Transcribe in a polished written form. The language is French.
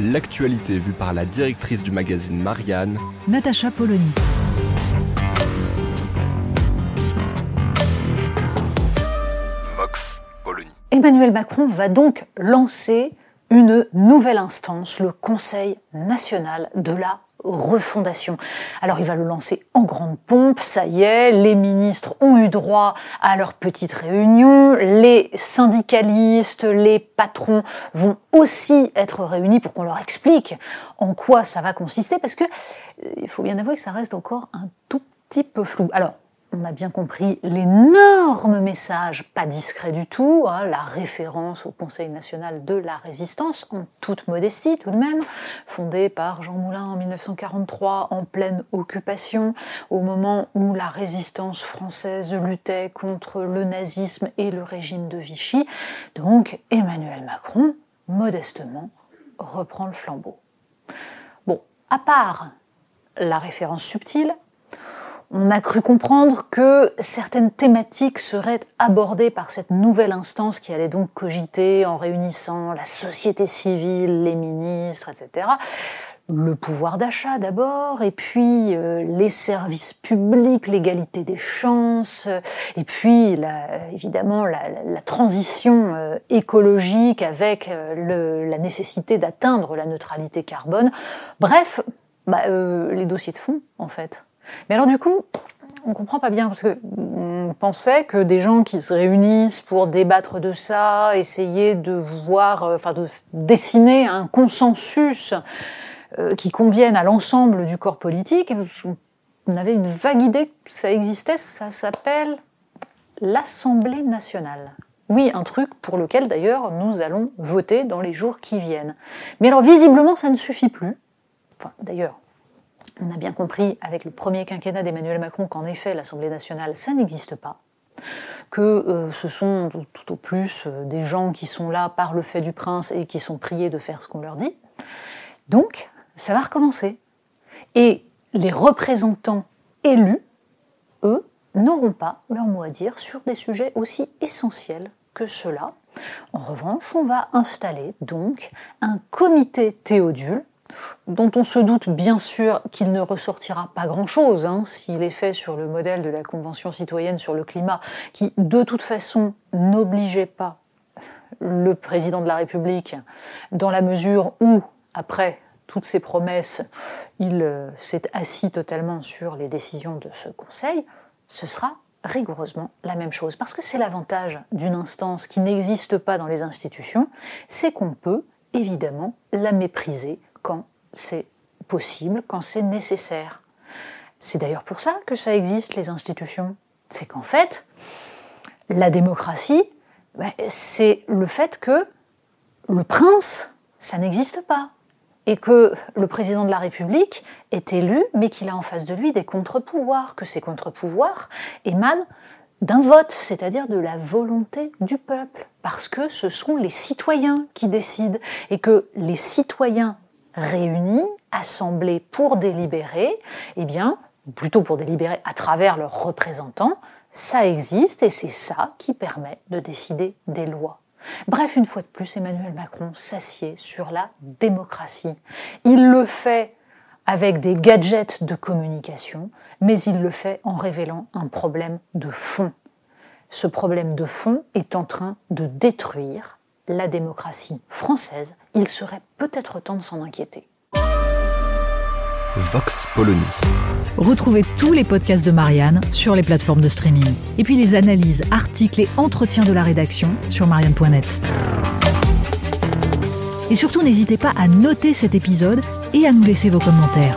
L'actualité vue par la directrice du magazine Marianne, Natacha Polony. Vox Polony. Emmanuel Macron va donc lancer une nouvelle instance, le Conseil national de la refondation. Alors il va le lancer en grande pompe, ça y est, les ministres ont eu droit à leur petite réunion, les syndicalistes, les patrons vont aussi être réunis pour qu'on leur explique en quoi ça va consister, parce que il faut bien avouer que ça reste encore un tout petit peu flou. Alors, on a bien compris l'énorme message, pas discret du tout, hein, la référence au Conseil national de la résistance, en toute modestie tout de même, fondé par Jean Moulin en 1943, en pleine occupation, au moment où la résistance française luttait contre le nazisme et le régime de Vichy. Donc Emmanuel Macron, modestement, reprend le flambeau. Bon, à part la référence subtile, on a cru comprendre que certaines thématiques seraient abordées par cette nouvelle instance qui allait donc cogiter en réunissant la société civile, les ministres, etc. Le pouvoir d'achat d'abord, et puis les services publics, l'égalité des chances, et puis évidemment la transition écologique avec la nécessité d'atteindre la neutralité carbone. Bref, les dossiers de fond en fait. Mais alors du coup, on comprend pas bien, parce qu'on pensait que des gens qui se réunissent pour débattre de ça, essayer de voir, de dessiner un consensus qui convienne à l'ensemble du corps politique, on avait une vague idée que ça existait, ça s'appelle l'Assemblée nationale. Oui, un truc pour lequel d'ailleurs nous allons voter dans les jours qui viennent. Mais alors visiblement ça ne suffit plus, d'ailleurs... On a bien compris avec le premier quinquennat d'Emmanuel Macron qu'en effet l'Assemblée nationale ça n'existe pas, que ce sont tout au plus des gens qui sont là par le fait du prince et qui sont priés de faire ce qu'on leur dit. Donc ça va recommencer. Et les représentants élus, eux, n'auront pas leur mot à dire sur des sujets aussi essentiels que ceux-là. En revanche, on va installer donc un comité Théodule, dont on se doute bien sûr qu'il ne ressortira pas grand-chose s'il est fait sur le modèle de la Convention citoyenne sur le climat, qui de toute façon n'obligeait pas le président de la République, dans la mesure où, après toutes ses promesses, il s'est assis totalement sur les décisions de ce Conseil. Ce sera rigoureusement la même chose. Parce que c'est l'avantage d'une instance qui n'existe pas dans les institutions, c'est qu'on peut évidemment la mépriser quand c'est possible, quand c'est nécessaire. C'est d'ailleurs pour ça que ça existe, les institutions. C'est qu'en fait, la démocratie, c'est le fait que le prince, ça n'existe pas. Et que le président de la République est élu, mais qu'il a en face de lui des contre-pouvoirs, que ces contre-pouvoirs émanent d'un vote, c'est-à-dire de la volonté du peuple. Parce que ce sont les citoyens qui décident, et que les citoyens réunis, assemblés pour délibérer, plutôt pour délibérer à travers leurs représentants, ça existe et c'est ça qui permet de décider des lois. Bref, une fois de plus, Emmanuel Macron s'assied sur la démocratie. Il le fait avec des gadgets de communication, mais il le fait en révélant un problème de fond. Ce problème de fond est en train de détruire la démocratie française, il serait peut-être temps de s'en inquiéter. Vox Polony. Retrouvez tous les podcasts de Marianne sur les plateformes de streaming. Et puis les analyses, articles et entretiens de la rédaction sur marianne.net. Et surtout, n'hésitez pas à noter cet épisode et à nous laisser vos commentaires.